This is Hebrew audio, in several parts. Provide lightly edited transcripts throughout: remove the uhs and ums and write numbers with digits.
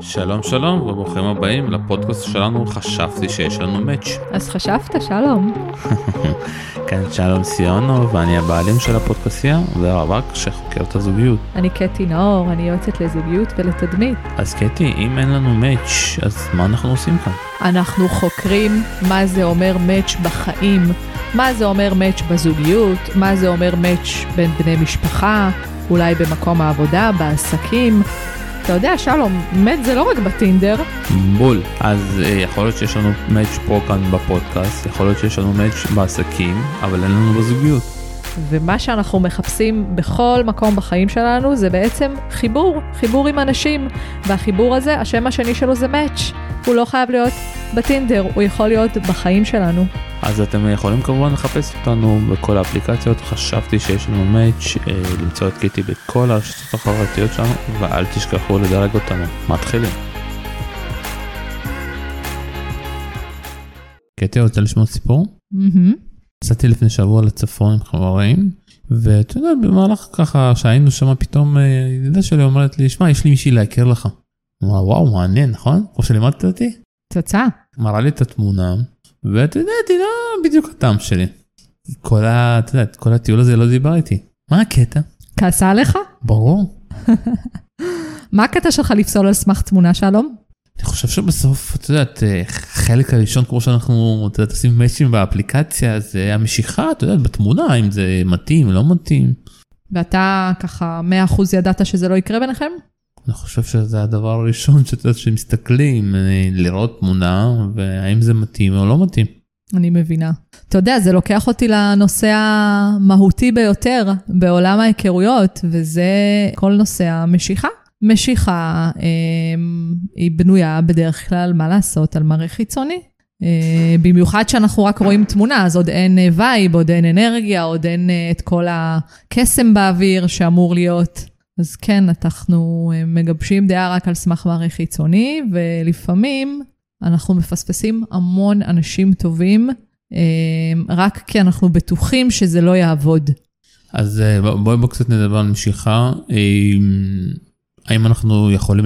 שלום שלום וברוכים הבאים לפודקאסט שלנו חשבתי שיש לנו מאץ'. אז חשבת, שלום. כן, שלום סיונו ואני הבעלים של הפודקאסיה והרווק שחוקר את הזוגיות. אני קטי נאור, אני יועצת לזוגיות ולתדמית. אז קטי, אם אין לנו מאץ' אז מה אנחנו עושים כאן? אנחנו חוקרים מה זה אומר מאץ' בחיים, מה זה אומר מאץ' בזוגיות, מה זה אומר מאץ' בין בני משפחה, אולי במקום העבודה, בעסקים. אתה יודע, שלום, מאץ' זה לא רק בטינדר. בול. אז יכול להיות שיש לנו מאץ' פה כאן בפודקאסט, יכול להיות שיש לנו מאץ' בעסקים, אבל אין לנו בזוגיות. ומה שאנחנו מחפשים בכל מקום בחיים שלנו זה בעצם חיבור, חיבור עם אנשים. והחיבור הזה, השם השני שלו זה מאץ'. הוא לא חייב להיות בטינדר, הוא יכול להיות בחיים שלנו. אז אתם יכולים כמובן לחפש אותנו בכל האפליקציות, חשבתי שיש לנו מאץ', למצוא את קטי בכל הרשתות החברתיות שלנו, ואל תשכחו לדרג אותנו. מתחילים. קטי, רוצה לשמוע סיפור? יצאתי לפני שבוע לצפון עם חברים, ואתה יודע, במהלך ככה שהיינו שם פתאום, ידידה שלי אומרת לי, שמע, יש לי מישהי להכיר לך. וואו, מעניין, נכון? כמו שלימדת אותי? תוצאה. מראה לי את התמונה, ואתה יודעת, היא לא בדיוק הטעם שלי. כל הטיול הזה לא דיבר איתי. מה הקטע? כעסה עליך? ברור. מה הקטע שלך לפסול על סמך תמונה, שלום? אני חושב שבסוף, אתה יודעת, חלק הראשון, כמו שאנחנו עושים מאצ'ים באפליקציה, זה המשיכה, אתה יודעת, בתמונה, אם זה מתאים, לא מתאים. ואתה ככה 100% ידעת שזה לא יקרה ביניכם? אני חושב שזה הדבר הראשון שמסתכלים, לראות תמונה, והאם זה מתאים או לא מתאים. אני מבינה. אתה יודע, זה לוקח אותי לנושא המהותי ביותר בעולם ההיכרויות, וזה כל נושא המשיכה. משיכה היא בנויה בדרך כלל מה לעשות על מראה חיצוני. במיוחד שאנחנו רק רואים תמונה, אז עוד אין וייב, עוד אין אנרגיה, עוד אין את כל הקסם באוויר שאמור להיות... אז כן, אנחנו מגבשים דעה רק על סמך מערך חיצוני, ולפעמים אנחנו מפספסים המון אנשים טובים, רק כי אנחנו בטוחים שזה לא יעבוד. אז בואי קצת נדבר על משיכה. האם אנחנו יכולים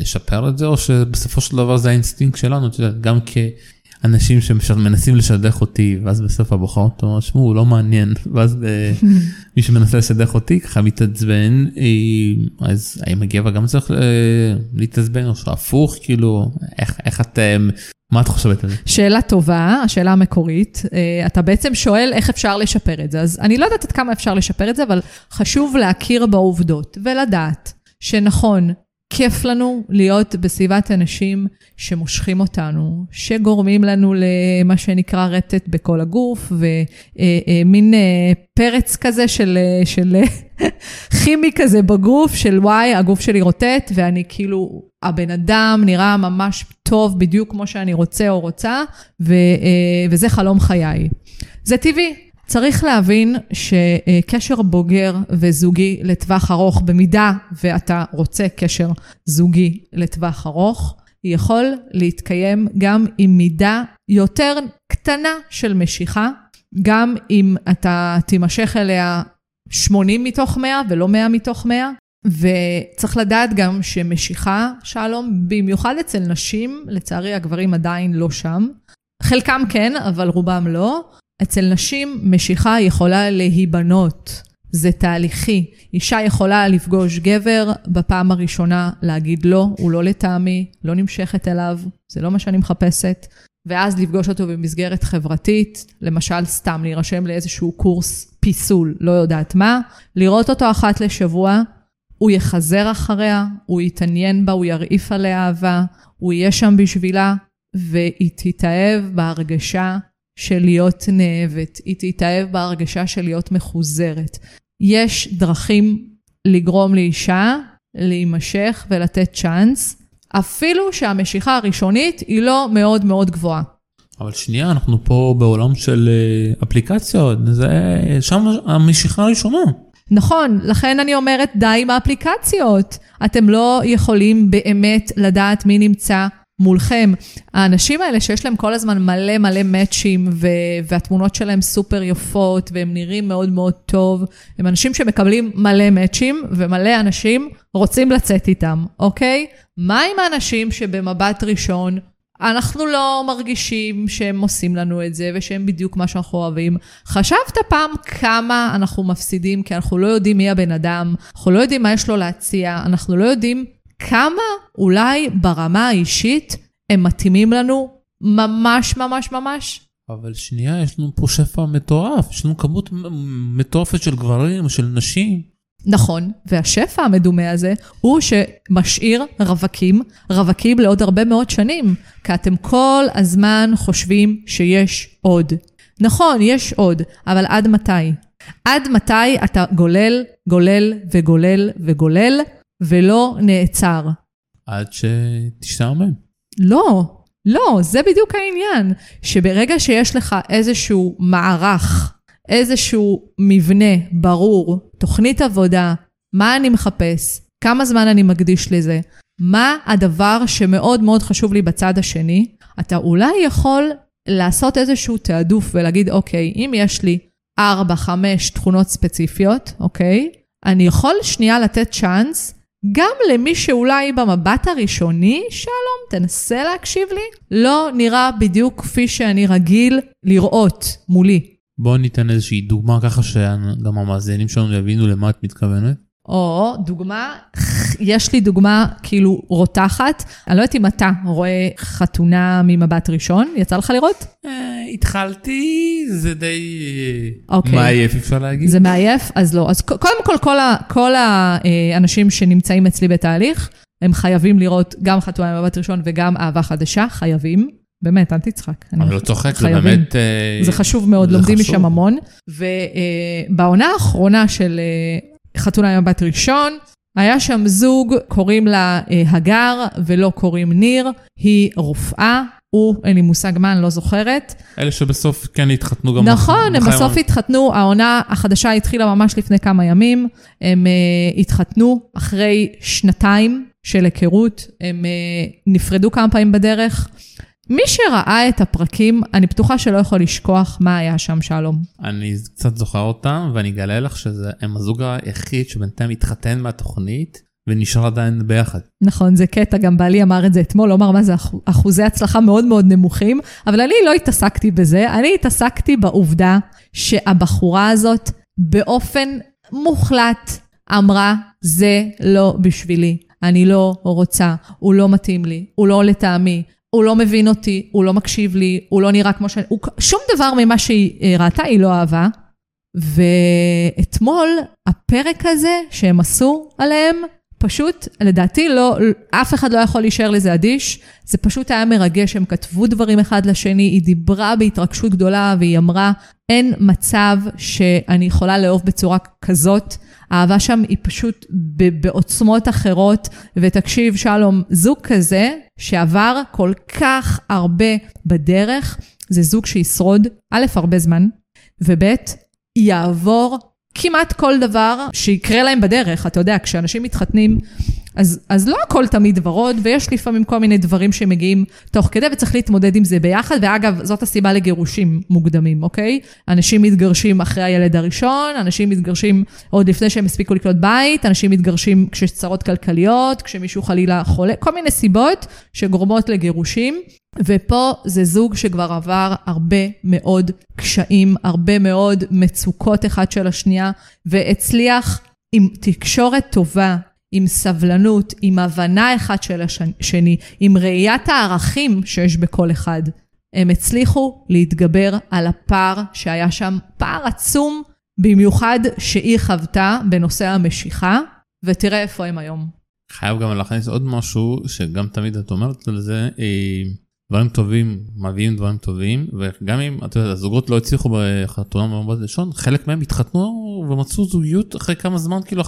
לשפר את זה, או שבסופו של דבר זה האינסטינקט שלנו, גם כאנשים שמנסים לשדך אותי, ואז בסוף הבוחר אותו, שמו, הוא לא מעניין, ואז מי שמנסה לשדך אותי, ככה מתעצבן, אז האם הגבר גם צריך להתעצבן, או שהפוך, כאילו, איך אתם, מה את חושבת על זה? שאלה טובה, השאלה המקורית, אתה בעצם שואל איך אפשר לשפר את זה, אז אני לא יודעת עד כמה אפשר לשפר את זה, אבל חשוב להכיר בעובדות, ולדעת שנכון, כיף לנו להיות בסביבת אנשים שמושכים אותנו, שגורמים לנו למה שנקרא רטט בכל הגוף, ומין פרץ כזה של כימי כזה בגוף, של וואי, הגוף שלי רוטט, ואני כאילו, הבן אדם נראה ממש טוב, בדיוק כמו שאני רוצה או רוצה, וזה חלום חיי. זה טבעי. צריך להבין שקשר בוגר וזוגי לטווח ארוך, במידה ואתה רוצה קשר זוגי לטווח ארוך, יכול להתקיים גם עם מידה יותר קטנה של משיכה, גם אם אתה תימשך אליה 80 מתוך 100 ולא 100 מתוך 100, וצריך לדעת גם שמשיכה, שלום, במיוחד אצל נשים, לצערי הגברים עדיין לא שם, חלקם כן, אבל רובם לא, אצל נשים משיכה יכולה להיבנות, זה תהליכי. אישה יכולה לפגוש גבר בפעם הראשונה, להגיד לא, הוא לא לטעמי, לא נמשכת אליו, זה לא מה שאני מחפשת, ואז לפגוש אותו במסגרת חברתית, למשל סתם להירשם לאיזשהו קורס פיסול, לא יודעת מה, לראות אותו אחת לשבוע, הוא יחזר אחריה, הוא יתעניין בה, הוא ירעיף עליה אהבה, הוא יהיה שם בשבילה, והיא תתאהב בהרגשה, של להיות נאהבת, היא תתאהב בהרגשה של להיות מחוזרת. יש דרכים לגרום לאישה, להימשך ולתת צ'אנס, אפילו שהמשיכה הראשונית היא לא מאוד מאוד גבוהה. אבל שנייה, אנחנו פה בעולם של אפליקציות, שם המשיכה הראשונה. נכון, לכן אני אומרת די עם האפליקציות. אתם לא יכולים באמת לדעת מי נמצא מולכם, האנשים האלה שיש להם כל הזמן מלא מלא מאצ'ים, והתמונות שלהם סופר יפות, והם נראים מאוד מאוד טוב, הם אנשים שמקבלים מלא מאצ'ים, ומלא אנשים רוצים לצאת איתם, אוקיי? מה עם האנשים שבמבט ראשון, אנחנו לא מרגישים שהם עושים לנו את זה, ושהם בדיוק מה שאנחנו אוהבים. חשבת פעם כמה אנחנו מפסידים, כי אנחנו לא יודעים מי הבן אדם, אנחנו לא יודעים מה יש לו להציע, אנחנו לא יודעים כמה אולי ברמה האישית הם מתאימים לנו ממש ממש ממש. אבל שנייה, יש לנו פה שפע מטורף, יש לנו כמות מטורפת של גברים, של נשים. נכון, והשפע המדומה הזה הוא שמשאיר רווקים לעוד הרבה מאוד שנים, כי אתם כל הזמן חושבים שיש עוד. נכון, יש עוד, אבל עד מתי? עד מתי אתה גולל ולא נעצר? עד שתשתעמם. לא, לא, זה בדיוק העניין, שברגע שיש לך איזשהו מערך, איזשהו מבנה ברור, תוכנית עבודה, מה אני מחפש, כמה זמן אני מקדיש לזה, מה הדבר שמאוד מאוד חשוב לי בצד השני, אתה אולי יכול לעשות איזשהו תעדוף ולהגיד, אוקיי, אם יש לי 4-5 תכונות ספציפיות, אוקיי, אני יכול שנייה לתת צ'אנס, גם למי שאולי במבט הראשוני, שלום, תנסה להקשיב לי, לא נראה בדיוק כפי שאני רגיל לראות מולי. בואו ניתן איזושהי דוגמה ככה שגם המאזינים שלנו יבינו למה את מתכוונת. או, דוגמה, יש לי דוגמה כאילו רותחת, אני לא יודעת אם אתה רואה חתונה ממבט ראשון, יצא לך לראות? התחלתי, זה די מעייף, אפשר להגיד. זה מעייף, אז לא. אז קודם כל, כל האנשים שנמצאים אצלי בתהליך, הם חייבים לראות גם חתונה ממבט ראשון וגם אהבה חדשה, חייבים. באמת, אל תצחק. אני לא צוחק, זה באמת... זה חשוב מאוד, לומדים משם המון. ובעונה האחרונה של חתונה עם הבת ראשון, היה שם זוג, קוראים לה הגר, ולא קוראים ניר, היא רופאה, הוא, אין לי מושג מה, אני לא זוכרת. אלה שבסוף כן התחתנו גם... נכון, הם בסוף התחתנו, העונה החדשה התחילה ממש לפני כמה ימים, הם התחתנו אחרי 2 של היכרות, הם נפרדו כמה פעמים בדרך, מי שראה את הפרקים, אני בטוחה שלא יכול לשכוח מה היה שם, שלום. אני קצת זוכר אותם, ואני אגלה לך שזה הזוג היחיד שבינתיים התחתן מהתוכנית, ונשאר עדיין ביחד. נכון, זה קטע, גם בעלי אמר את זה אתמול, לא אמר מה זה, אחוזי הצלחה מאוד מאוד נמוכים, אבל אני לא התעסקתי בזה, אני התעסקתי בעובדה שהבחורה הזאת באופן מוחלט אמרה, זה לא בשבילי, אני לא רוצה, הוא לא מתאים לי, הוא לא לטעמי, הוא לא מבין אותי, הוא לא מקשיב לי, הוא לא נראה כמו שאני, שום דבר ממה שהיא ראתה, היא לא אהבה. ואתמול, הפרק הזה שהם עשו עליהם, פשוט, לדעתי, לא, אף אחד לא יכול להישאר לזה אדיש, זה פשוט היה מרגש, הם כתבו דברים אחד לשני, היא דיברה בהתרגשות גדולה, והיא אמרה, אין מצב שאני יכולה לאהוב בצורה כזאת, האהבה שם היא פשוט בעוצמות אחרות, ותקשיב שלום, זוג כזה, שעבר כל כך הרבה בדרך, זה זוג שישרוד, א', הרבה זמן, וב', יעבור כמעט כל דבר שיקרה להם בדרך, אתה יודע, כשאנשים מתחתנים, אז לא הכל תמיד ורוד, ויש לפעמים כל מיני דברים שמגיעים תוך כדי, וצריך להתמודד עם זה ביחד, ואגב, זאת הסיבה לגירושים מוקדמים, אוקיי? אנשים מתגרשים אחרי הילד הראשון, אנשים מתגרשים עוד לפני שהם הספיקו לקנות בית, אנשים מתגרשים כשצרות כלכליות, כשמישהו חלילה חולה, כל מיני סיבות שגורמות לגירושים, ופה זה זוג שכבר עבר הרבה מאוד קשיים, הרבה מאוד מצוקות אחד של השנייה, והצליח עם תקשורת טובה, עם סבלנות, עם הבנה אחד של השני, עם ראיית הערכים שיש בכל אחד. הם הצליחו להתגבר על הפער שהיה שם, פער עצום, במיוחד שהיא חוותה בנושא המשיכה, ותראה איפה הם היום. חייב גם להכניס עוד משהו, שגם תמיד את אומרת על זה, דברים טובים, מביאים דברים טובים, וגם אם, אתה יודע, הזוגות לא הצליחו בחתונה במבט ראשון, חלק מהם התחתנו ומצאו זוגיות אחרי כמה זמן, כאילו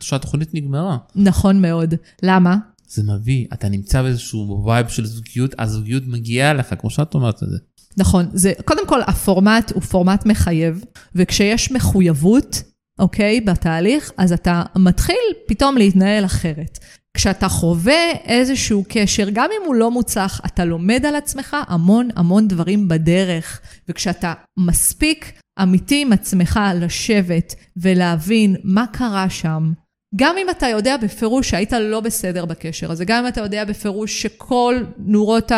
שהתוכנית נגמרה. נכון מאוד. למה? זה מביא, אתה נמצא באיזשהו וייב של זוגיות, הזוגיות מגיעה לך, כמו שאת אומרת את זה. נכון, זה, קודם כל, הפורמט הוא פורמט מחייב, וכשיש מחויבות, אוקיי, בתהליך, אז אתה מתחיל פתאום להתנהל אחרת. כשאתה חווה איזשהו קשר, גם אם הוא לא מוצלח, אתה לומד על עצמך המון המון דברים בדרך, וכשאתה מספיק אמיתי עם עצמך לשבת ולהבין מה קרה שם, גם אם אתה יודע בפירוש שהיית לא בסדר בקשר הזה, גם אם אתה יודע בפירוש שכל נורות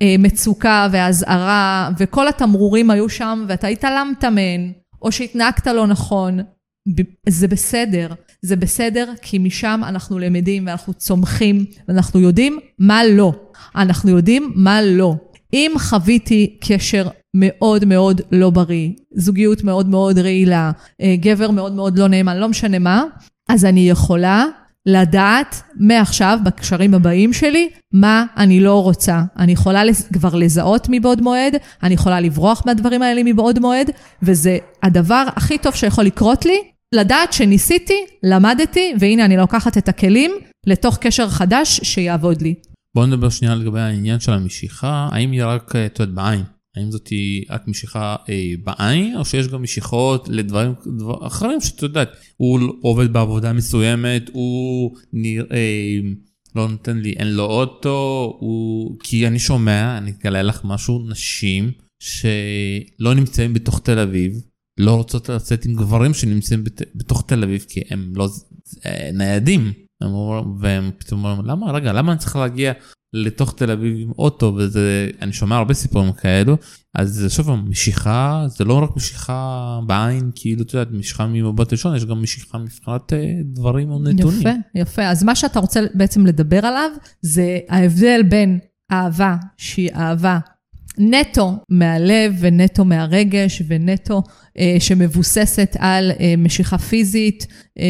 המצוקה והזערה וכל התמרורים היו שם ואתה התעלמת מהן, או שהתנהגת לא נכון, זה בסדר. זה בסדר כי משם אנחנו למדים ואנחנו צומחים ואנחנו יודעים מה לא. אנחנו יודעים מה לא. אם חוויתי קשר מאוד מאוד לא בריא, זוגיות מאוד מאוד רעילה, גבר מאוד מאוד לא נאמן, לא משנה מה, אז אני יכולה לדעת מעכשיו בקשרים הבאים שלי מה אני לא רוצה. אני יכולה כבר לזהות מבעוד מועד, אני יכולה לברוח מהדברים האלה מבעוד מועד, וזה הדבר הכי טוב שיכול לקרות לי, לדעת שניסיתי, למדתי, והנה אני לוקחת את הכלים לתוך קשר חדש שיעבוד לי. בואו נדבר שנייה לגבי העניין של המשיכה, האם היא רק תועד בעין? האם זאת היא רק משיכה בעין, או שיש גם משיכות לדברים אחרים שאתה יודעת, הוא עובד בעבודה מסוימת, הוא לא נותן לי, אין לו אוטו, כי אני שומע, אני אתגלה לך משהו, נשים שלא נמצאים בתוך תל אביב, לא רוצות לצאת עם גברים שנמצאים בתוך תל אביב, כי הם לא ניידים, והם פתאום אומרים, למה? רגע, למה אני צריך להגיע לתוך תל אביב עם אוטו, וזה, אני שומע הרבה סיפורים כאלו, אז שוב, משיכה, זה לא רק משיכה בעין, כאילו, אתה יודעת, משיכה ממבט ראשון, יש גם משיכה מבחינת דברים או נתונים. יפה, יפה. אז מה שאתה רוצה בעצם לדבר עליו, זה ההבדל בין אהבה, שהיא אהבה נטו מהלב ונטו מהרגש ונטו שמבוססת על משיכה פיזית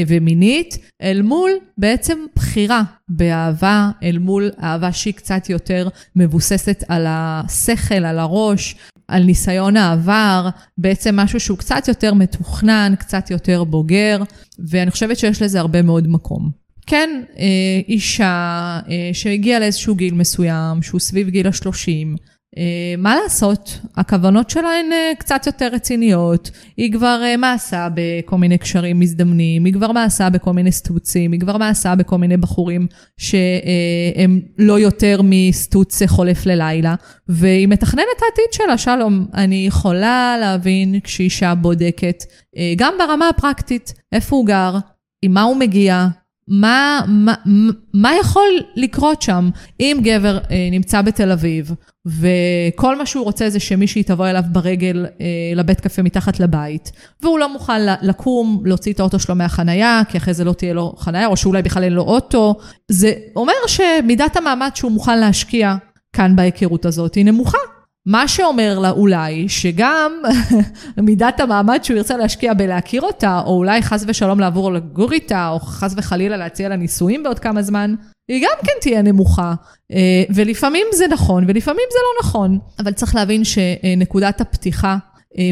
ומינית, אל מול בעצם בחירה באהבה, אל מול אהבה שהיא קצת יותר מבוססת על השכל, על הראש, על ניסיון העבר, בעצם משהו שהוא קצת יותר מתוכנן, קצת יותר בוגר, ואני חושבת שיש לזה הרבה מאוד מקום. כן, אישה שהגיעה לאיזשהו גיל מסוים, שהוא סביב גיל ה-30, מה לעשות? הכוונות שלהן קצת יותר רציניות, היא כבר מעשה בכל מיני קשרים מזדמנים, היא כבר מעשה בכל מיני סטוצים, היא כבר מעשה בכל מיני בחורים שהם לא יותר מסטוץ חולף ללילה, והיא מתכננת העתיד שלה, שלום, אני יכולה להבין כשאישה בודקת, גם ברמה הפרקטית, איפה הוא גר, עם מה הוא מגיע, מה יכול לקרות שם? אם גבר נמצא בתל אביב, וכל מה שהוא רוצה זה שמישהי תבוא אליו ברגל לבית קפה מתחת לבית, והוא לא מוכן לקום, להוציא את האוטו שלו מהחנייה, כי אחרי זה לא תהיה לו חנייה, או שאולי בכלל אין לו אוטו. זה אומר שמידת המעמד שהוא מוכן להשקיע כאן בהיכרות הזאת היא נמוכה. מה שאומר לה אולי שגם מידת המעמד שהוא ירצה להשקיע בלהכיר אותה, או אולי חס ושלום לעבור לגור איתה, או חס וחלילה להציע לה נישואים בעוד כמה זמן, היא גם כן תהיה נמוכה. ולפעמים זה נכון, ולפעמים זה לא נכון. אבל צריך להבין שנקודת הפתיחה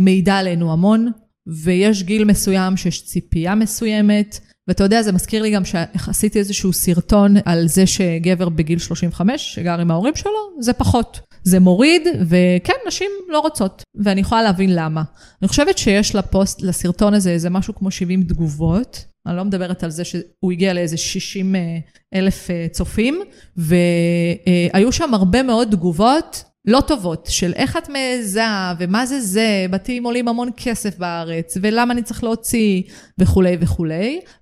מעידה עלינו המון, ויש גיל מסוים שיש ציפייה מסוימת, ואתה יודע, זה מזכיר לי גם שעשיתי איזשהו סרטון על זה שגבר בגיל 35 שגר עם ההורים שלו, זה פחות. זה מוריד, וכן, נשים לא רוצות, ואני יכולה להבין למה. אני חושבת שיש לפוסט, לסרטון הזה, איזה משהו כמו 70 תגובות, אני לא מדברת על זה שהוא הגיע לאיזה 60,000 צופים, והיו שם הרבה מאוד תגובות לא טובות, של איך את מעזה, ומה זה זה, בתים עולים המון כסף בארץ, ולמה אני צריך להוציא, וכו' וכו'.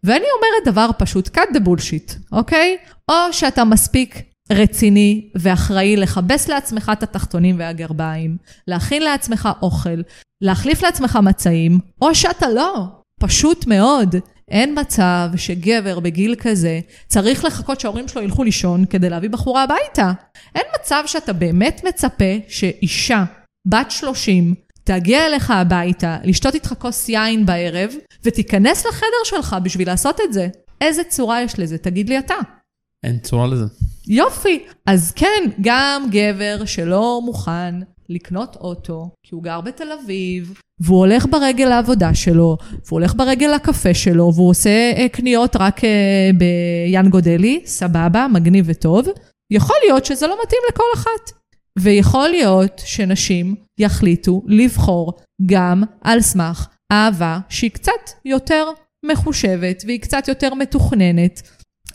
ואני אומרת דבר פשוט, cut the bullshit, אוקיי? או שאתה מספיק רציני ואחראי לחבש לעצמך את התחתונים והגרביים, להכין לעצמך אוכל, להחליף לעצמך מצעים, או שאתה לא. פשוט מאוד. אין מצב שגבר בגיל כזה צריך לחכות שההורים שלו ילכו לישון כדי להביא בחורה הביתה. אין מצב שאתה באמת מצפה שאישה בת 30 תגיע אליך הביתה, לשתות איתך כוס יין בערב, ותיכנס לחדר שלך בשביל לעשות את זה. איזה צורה יש לזה? תגיד לי אתה. אין צורה לזה. יופי. אז כן, גם גבר שלא מוכן לקנות אוטו, כי הוא גר בתל אביב, והוא הולך ברגל לעבודה שלו, והוא הולך ברגל לקפה שלו, והוא עושה קניות רק ביין גודלי, סבבה, מגניב וטוב. יכול להיות שזה לא מתאים לכל אחת. ויכול להיות שנשים יחליטו לבחור גם על סמך אהבה שהיא קצת יותר מחושבת, והיא קצת יותר מתוכננת.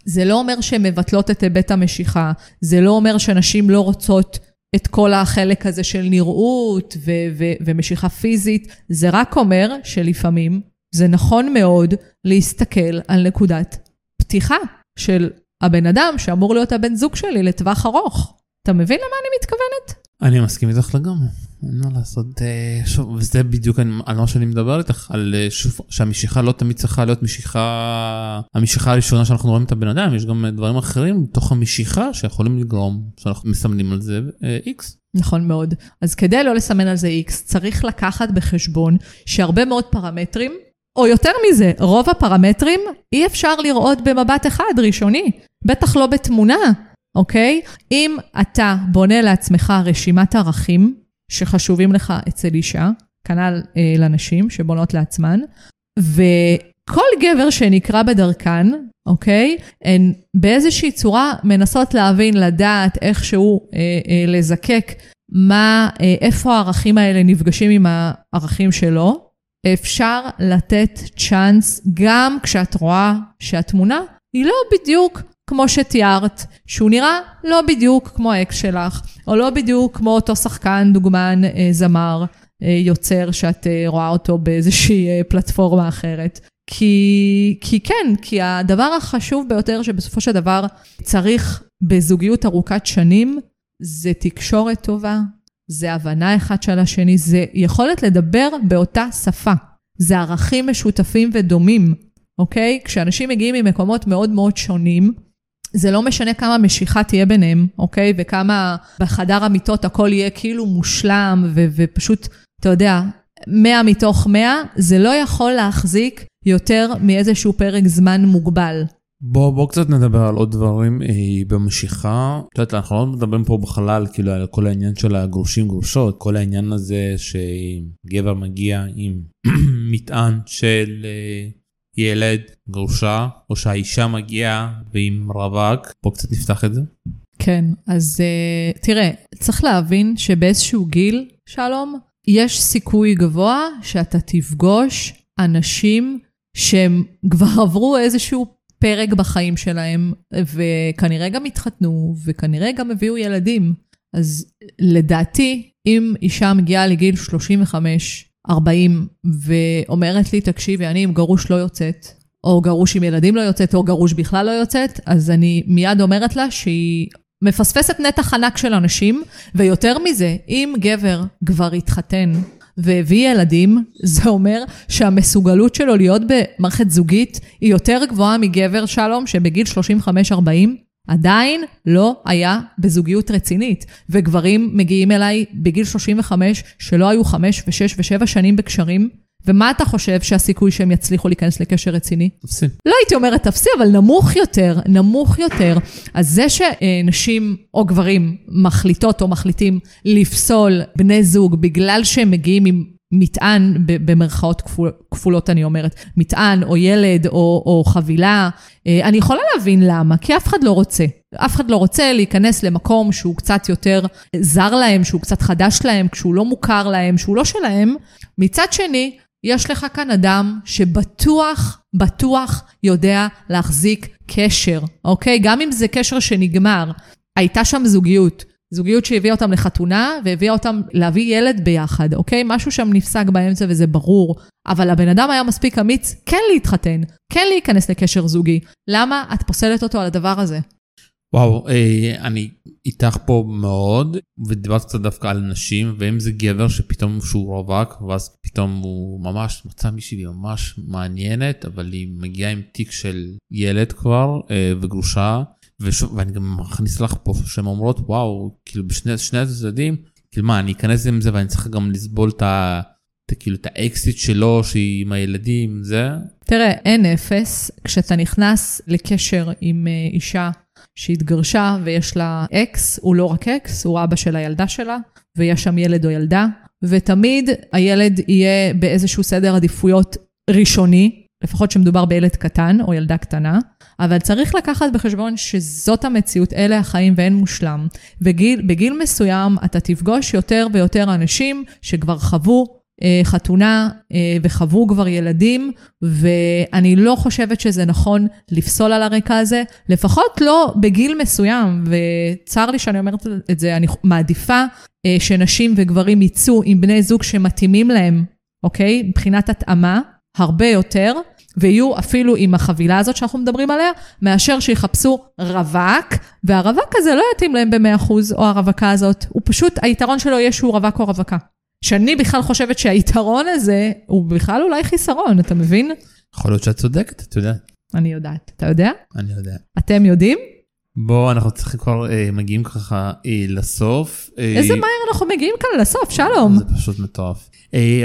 זה לא אומר שהן מבטלות את היבט המשיכה, זה לא אומר שנשים לא רוצות את כל החלק הזה של נראות ומשיכה פיזית, זה רק אומר שלפעמים זה נכון מאוד להסתכל על נקודת פתיחה של הבן אדם שאמור להיות הבן זוג שלי לטווח ארוך. אתה מבין למה אני מתכוונת? אני מסכים איתך לגמרי. אין מה לעשות, שוב, וזה בדיוק על מה שאני מדבר איתך, על שהמשיכה לא תמיד צריכה להיות משיכה, המשיכה הראשונה שאנחנו רואים את הבן אדם, יש גם דברים אחרים בתוך המשיכה שיכולים לגרום, שאנחנו מסמנים על זה X. נכון מאוד. אז כדי לא לסמן על זה X, צריך לקחת בחשבון שהרבה מאוד פרמטרים, או יותר מזה, רוב הפרמטרים אי אפשר לראות במבט אחד ראשוני, בטח לא בתמונה, אוקיי? אם אתה בונה לעצמך רשימת ערכים, שחשובים לך אצל אישה, כנ"ל לנשים שבונות לעצמן, וכל גבר שנקרא בדרכן, אוקיי, הן באיזושהי צורה מנסות להבין, לדעת איכשהו לזקק, איפה הערכים האלה נפגשים עם הערכים שלו, אפשר לתת צ'אנס גם כשאת רואה שהתמונה היא לא בדיוק כמו שתיארת, שהוא נראה לא בדיוק כמו האקס שלך, או לא בדיוק כמו אותו שחקן, דוגמן, זמר, יוצר, שאת רואה אותו באיזושהי פלטפורמה אחרת. כי הדבר החשוב ביותר שבסופו של דבר צריך בזוגיות ארוכת שנים, זה תקשורת טובה, זה הבנה אחד של השני, זה יכולת לדבר באותה שפה, זה ערכים משותפים ודומים, אוקיי? כשאנשים מגיעים ממקומות מאוד מאוד שונים, זה לא משנה כמה משיכה תהיה ביניהם, אוקיי? וכמה בחדר המיטות הכל יהיה כאילו מושלם, ופשוט, אתה יודע, 100 מתוך 100, זה לא יכול להחזיק יותר מאיזשהו פרק זמן מוגבל. בואו קצת נדבר על עוד דברים במשיכה. את יודעת, אנחנו לא מדברים פה בחלל, כאילו, על כל העניין של הגרושים גרושות, כל העניין הזה שגבר מגיע עם מטען של ילד, גרושה, או שהאישה מגיעה ועם רווק. בוא קצת נפתח את זה. כן, אז תראה, צריך להבין שבאיזשהו גיל, שלום, יש סיכוי גבוה שאתה תפגוש אנשים שהם כבר עברו איזשהו פרק בחיים שלהם, וכנראה גם התחתנו, וכנראה גם הביאו ילדים. אז לדעתי, אם אישה מגיעה לגיל 35, 40, ואומרת לי, תקשיבי, אני עם גרוש לא יוצאת, או גרוש עם ילדים לא יוצאת, או גרוש בכלל לא יוצאת, אז אני מיד אומרת לה שהיא מפספסת נתח ענק של אנשים, ויותר מזה, אם גבר כבר התחתן והביא ילדים, זה אומר שהמסוגלות שלו להיות במערכת זוגית היא יותר גבוהה מגבר, שלום, שבגיל 35-40 עדיין לא היה בזוגיות רצינית, וגברים מגיעים אליי בגיל 35 שלא היו 5 ו6 ו7 שנים בקשרים, ומה אתה חושב שהסיכוי שהם יצליחו להיכנס לקשר רציני? תפסי. לא הייתי אומרת תפסי, אבל נמוך יותר. אז זה שנשים או גברים מחליטות או מחליטים לפסול בני זוג בגלל שהם מגיעים עם מטען, במרכאות כפולות אני אומרת, מטען או ילד או חבילה, אני יכולה להבין למה, כי אף אחד לא רוצה. אף אחד לא רוצה להיכנס למקום שהוא קצת יותר זר להם, שהוא קצת חדש להם, כשהוא לא מוכר להם, שהוא לא שלהם. מצד שני, יש לך כאן אדם שבטוח יודע להחזיק קשר, אוקיי? גם אם זה קשר שנגמר, הייתה שם זוגיות שהביאה אותם לחתונה, והביאה אותם להביא ילד ביחד, אוקיי? משהו שם נפסק באמצע וזה ברור, אבל הבן אדם היה מספיק אמיץ, כן להתחתן, כן להיכנס לקשר זוגי. למה את פוסלת אותו על הדבר הזה? וואו, אני איתך פה מאוד, ודיברת קצת דווקא על נשים, ואם זה גבר שפתאום שהוא רווק, ואז פתאום הוא ממש מצא מישהי ממש מעניינת, אבל היא מגיעה עם תיק של ילד כבר, וגרושה, ואני גם מכניס לך פה שהן אומרות, וואו, כאילו בשני הצדדים, כאילו מה, אני אכנס עם זה ואני צריך גם לסבול את האקסיט שלו, שהיא עם הילדים, זה? תראה, אין אפס, כשאתה נכנס לקשר עם אישה שהתגרשה ויש לה אקס, הוא לא רק אקס, הוא אבא של הילדה שלה, ויש שם ילד או ילדה, ותמיד הילד יהיה באיזשהו סדר עדיפויות ראשוני, לפחות שמדובר בילד קטן או ילדה קטנה, אבל צריך לקחת בחשבון שזאת המציאות, אלה החיים ואין מושלם. בגיל מסוים אתה תפגוש יותר ויותר אנשים שכבר חוו חתונה וחוו כבר ילדים, ואני לא חושבת שזה נכון לפסול על הרקע הזה, לפחות לא בגיל מסוים, וצר לי שאני אומרת את זה, אני מעדיפה שנשים וגברים ייצאו עם בני זוג שמתאימים להם, אוקיי? מבחינת התאמה, הרבה יותר, ויהיו אפילו עם החבילה הזאת שאנחנו מדברים עליה, מאשר שיחפשו רווק, והרווק הזה לא יתאים להם ב100%, או הרווקה הזאת, הוא פשוט, היתרון שלו יהיה שהוא רווק או רווקה. שאני בכלל חושבת שהיתרון הזה, הוא בכלל אולי חיסרון, אתה מבין? יכול להיות שאת צודקת, אתה יודע. אני יודעת, אתה יודע? אני יודע. אתם יודעים? בואו, אנחנו צריכים כבר, מגיעים ככה לסוף. איזה מהר אנחנו מגיעים כאן לסוף, שלום. זה פשוט מטורף.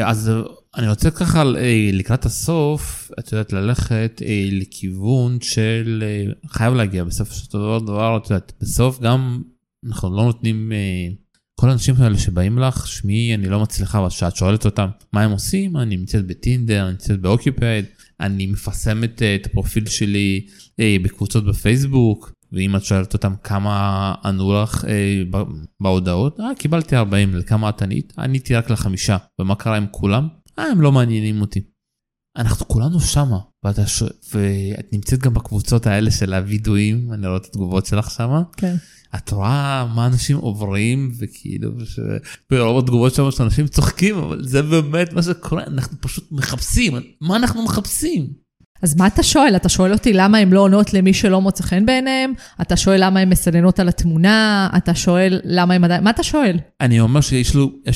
אז אני רוצה ככה לקראת הסוף, את יודעת, ללכת לכיוון של, חייב להגיע בסוף שאותו דבר, את יודעת, בסוף גם אנחנו לא נותנים... כל האנשים האלה שבאים לך, שמי, אני לא מצליחה, אבל שאת שואלת אותם, מה הם עושים? אני נמצאת בטינדר, אני נמצאת באוקיפד, אני מפרסמת את הפרופיל שלי בקבוצות בפייסבוק, ואם את שואלת אותם כמה ענו לך בהודעות, קיבלתי 40, לכמה את ענית? עניתי רק ל5, ומה קרה עם כולם? הם לא מעניינים אותי. אנחנו כולנו שמה, ואת נמצאת גם בקבוצות האלה של הוידואים, אני רואה את התגובות שלך שמה. כן. את רואה מה אנשים עוברים, וכאילו, ברוב התגובות שם שאנשים צוחקים, אבל זה באמת מה שקורה, אנחנו פשוט מחפשים, מה אנחנו מחפשים? אז מה אתה שואל? אתה שואל אותי למה הן לא עונות למי שלא מוצא חן בעיניהם? אתה שואל למה הן מסננות על התמונה? אתה שואל למה הן עדיין... מה אתה שואל? אני אומר שיש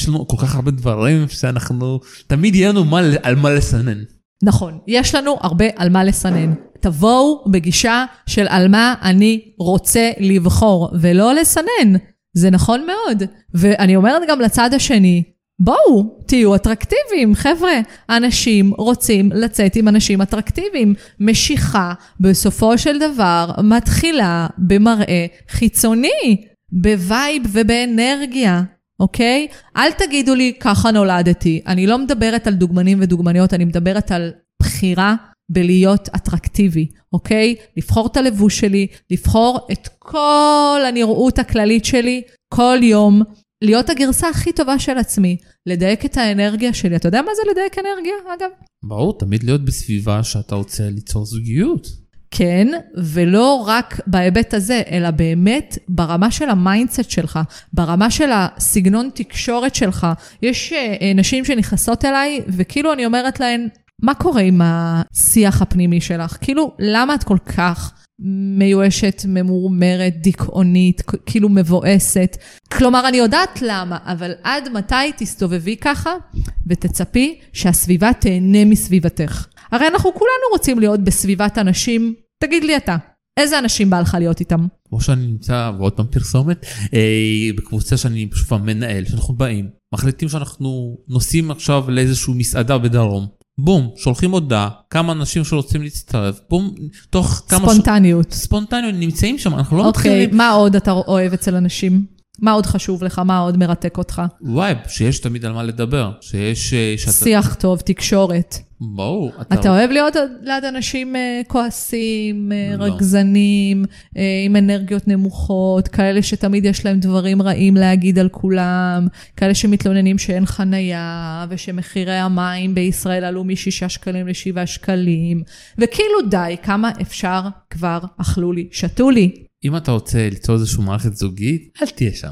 לנו כל כך הרבה דברים, שאנחנו, תמיד יהיה לנו על מה לסנן. נכון, יש לנו הרבה על מה לסנן. תבואו בגישה של על מה אני רוצה לבחור, ולא לסנן. זה נכון מאוד. ואני אומרת גם לצד השני, בואו, תהיו אטרקטיביים, חבר'ה. אנשים רוצים לצאת עם אנשים אטרקטיביים. משיכה, בסופו של דבר, מתחילה במראה חיצוני, בווייב ובאנרגיה. אוקיי? אל תגידו לי, ככה נולדתי. אני לא מדברת על דוגמנים ודוגמניות, אני מדברת על בחירה בלהיות אטרקטיבי, אוקיי? לבחור את הלבוש שלי, לבחור את כל הנראות הכללית שלי, כל יום, להיות הגרסה הכי טובה של עצמי, לדייק את האנרגיה שלי. אתה יודע מה זה לדייק אנרגיה, אגב? ברור, תמיד להיות בסביבה שאתה רוצה ליצור זוגיות. כן, ולא רק בהיבט הזה, אלא באמת ברמה של המיינדסט שלך, ברמה של הסגנון תקשורת שלך. יש נשים שנכנסות אליי, וכאילו אני אומרת להן, מה קורה עם השיח הפנימי שלך? כאילו, למה את כל כך מיואשת, ממורמרת, דיכאונית, כאילו מבואסת? כלומר, אני יודעת למה, אבל עד מתי תסתובבי ככה, ותצפי שהסביבה תהנה מסביבתך. הרי אנחנו כולנו רוצים להיות בסביבת אנשים, תגיד לי אתה, איזה אנשים בא לך להיות איתם? כמו שאני נמצא, ועוד פעם פרסומת, בקבוצה שאני פשוט מנהל, שאנחנו באים, מחליטים שאנחנו נוסעים עכשיו לאיזשהו מסעדה בדרום, בום, שולחים הודעה, כמה אנשים שרוצים להצטרף, בום, תוך כמה... ספונטניות. ספונטניות, נמצאים שם, אנחנו לא מתחילים... אוקיי, מה עוד אתה אוהב אצל אנשים? מה עוד חשוב לך? מה עוד מרתק אותך? וייב, שיש תמיד על מה לדבר. שיש... שיח טוב, תקשורת. ברור. אתה אוהב להיות ליד אנשים כועסים, רגזנים, עם אנרגיות נמוכות, כאלה שתמיד יש להם דברים רעים להגיד על כולם, כאלה שמתלוננים שאין חנייה, ושמחירי המים בישראל עלו מ6 שקלים ל7 שקלים, וכאילו די, כמה אפשר כבר אכלו לי, שתו לי. אם אתה רוצה ליצור איזושהי מערכת זוגית, אל תהיה שם.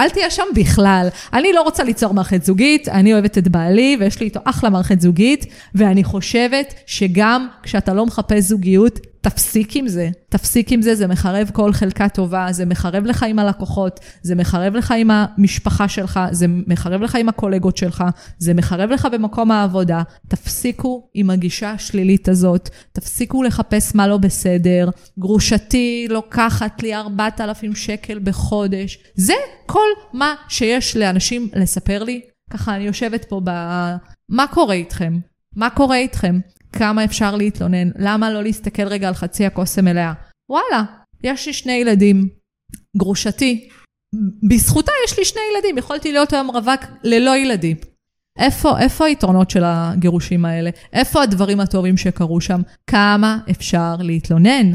אל תהיה שם בכלל. אני לא רוצה ליצור מערכת זוגית, אני אוהבת את בעלי, ויש לי איתו אחלה מערכת זוגית, ואני חושבת שגם כשאתה לא מחפש זוגיות, תפסיק עם זה. תפסיק עם זה, זה מחרב כל חלקה טובה, זה מחרב לך עם הלקוחות, זה מחרב לך עם המשפחה שלך, זה מחרב לך עם הקולגות שלך, זה מחרב לך במקום העבודה. תפסיקו עם הגישה השלילית הזאת, תפסיקו לחפש מה לא בסדר, גרושתי לוקחת לי 4,000 שקל בחודש, זה כל מה שיש לאנשים לספר לי. ככה אני יושבת פה מה קורה איתכם? מה קורה איתכם? כמה אפשר להתלונן? למה לא להסתכל רגע על חצי הקוסם אליה? וואלה, יש לי 2 ילדים, גרושתי. בזכותה יש לי 2 ילדים, יכולתי להיות היום רווק ללא ילדים. איפה היתרונות של הגירושים האלה? איפה הדברים הטובים שקרו שם? כמה אפשר להתלונן?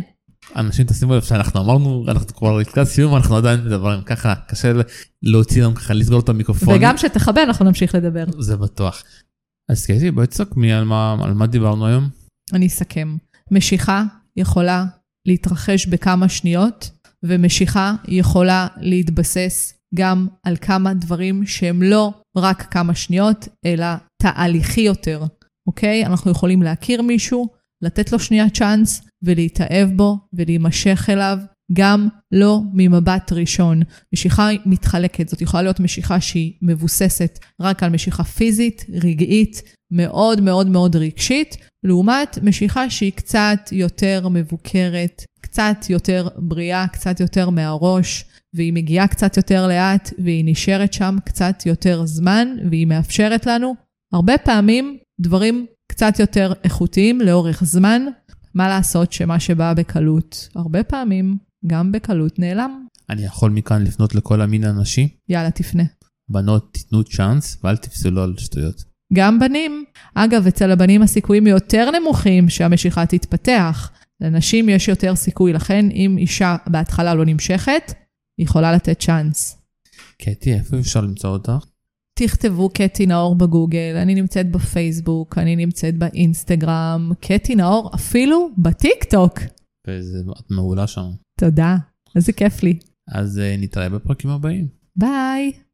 אנשים תשימו לב שאנחנו אמרנו, אנחנו כבר לקראת סיום, אנחנו עדיין מדברים ככה, קשה להוציא לנו ככה, לסגור את המיקרופון. וגם שתחבא אנחנו נמשיך לדבר. זה בטוח. אז קטי, בואי תסכמי על מה דיברנו היום. אני אסכם. משיכה יכולה להתרחש בכמה שניות, ומשיכה יכולה להתבסס גם על כמה דברים שהם לא רק כמה שניות, אלא תהליכי יותר. אוקיי? אנחנו יכולים להכיר מישהו, לתת לו שנייה צ'אנס, ולהתאהב בו, ולהימשך אליו, גם לא ממבט ראשון. משיכה מתחלקת, זאת יכולה להיות משיכה שהיא מבוססת רק על משיכה פיזית, רגעית, מאוד מאוד מאוד רגשית, לעומת משיכה שהיא קצת יותר מבוקרת, קצת יותר בריאה, קצת יותר מהראש, והיא מגיעה קצת יותר לאט, והיא נשארת שם קצת יותר זמן, והיא מאפשרת לנו הרבה פעמים דברים קצת יותר איכותיים לאורך זמן, מה לעשות שמה שבא בקלות, הרבה פעמים גם בקלות נעלם. אני יכול מכאן לפנות לכל המין האנשי? יאללה, תפנה. בנות, תיתנו צ'אנס, ואל תפסלו על שטויות. גם בנים. אגב, אצל הבנים הסיכויים יותר נמוכים שהמשיכה תתפתח. לנשים יש יותר סיכוי, לכן אם אישה בהתחלה לא נמשכת, היא יכולה לתת צ'אנס. קטי, איפה אפשר למצוא אותך? תכתבו קטי נאור בגוגל, אני נמצאת בפייסבוק, אני נמצאת באינסטגרם, קטי נאור אפילו בטיקטוק. וזה מעולה שם. תודה, איזה כיף לי. אז נתראה בפרקים הבאים. ביי.